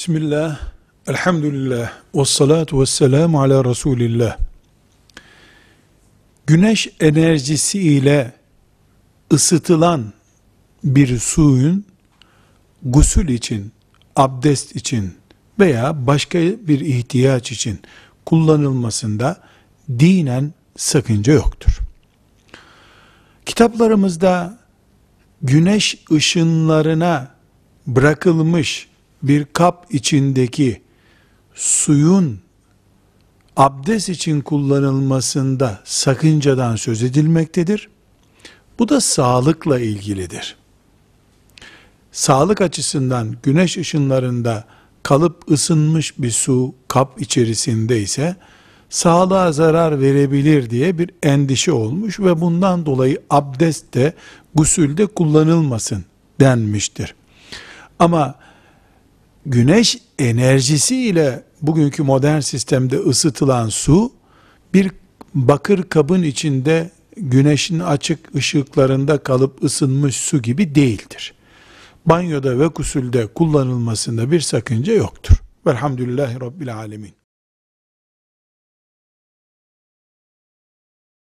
Bismillah, elhamdülillah, ve salatu ve selamu ala Resulillah. Güneş enerjisi ile ısıtılan bir suyun gusül için, abdest için veya başka bir ihtiyaç için kullanılmasında dinen sakınca yoktur. Kitaplarımızda güneş ışınlarına bırakılmış bir kap içindeki suyun abdest için kullanılmasında sakıncadan söz edilmektedir. Bu da sağlıkla ilgilidir. Sağlık açısından güneş ışınlarında kalıp ısınmış bir su kap içerisinde ise sağlığa zarar verebilir diye bir endişe olmuş ve bundan dolayı abdest de gusül de kullanılmasın denmiştir. Ama güneş enerjisiyle bugünkü modern sistemde ısıtılan su, bir bakır kabın içinde güneşin açık ışıklarında kalıp ısınmış su gibi değildir. Banyoda ve gusülde kullanılmasında bir sakınca yoktur. Velhamdülillahi Rabbil Alemin.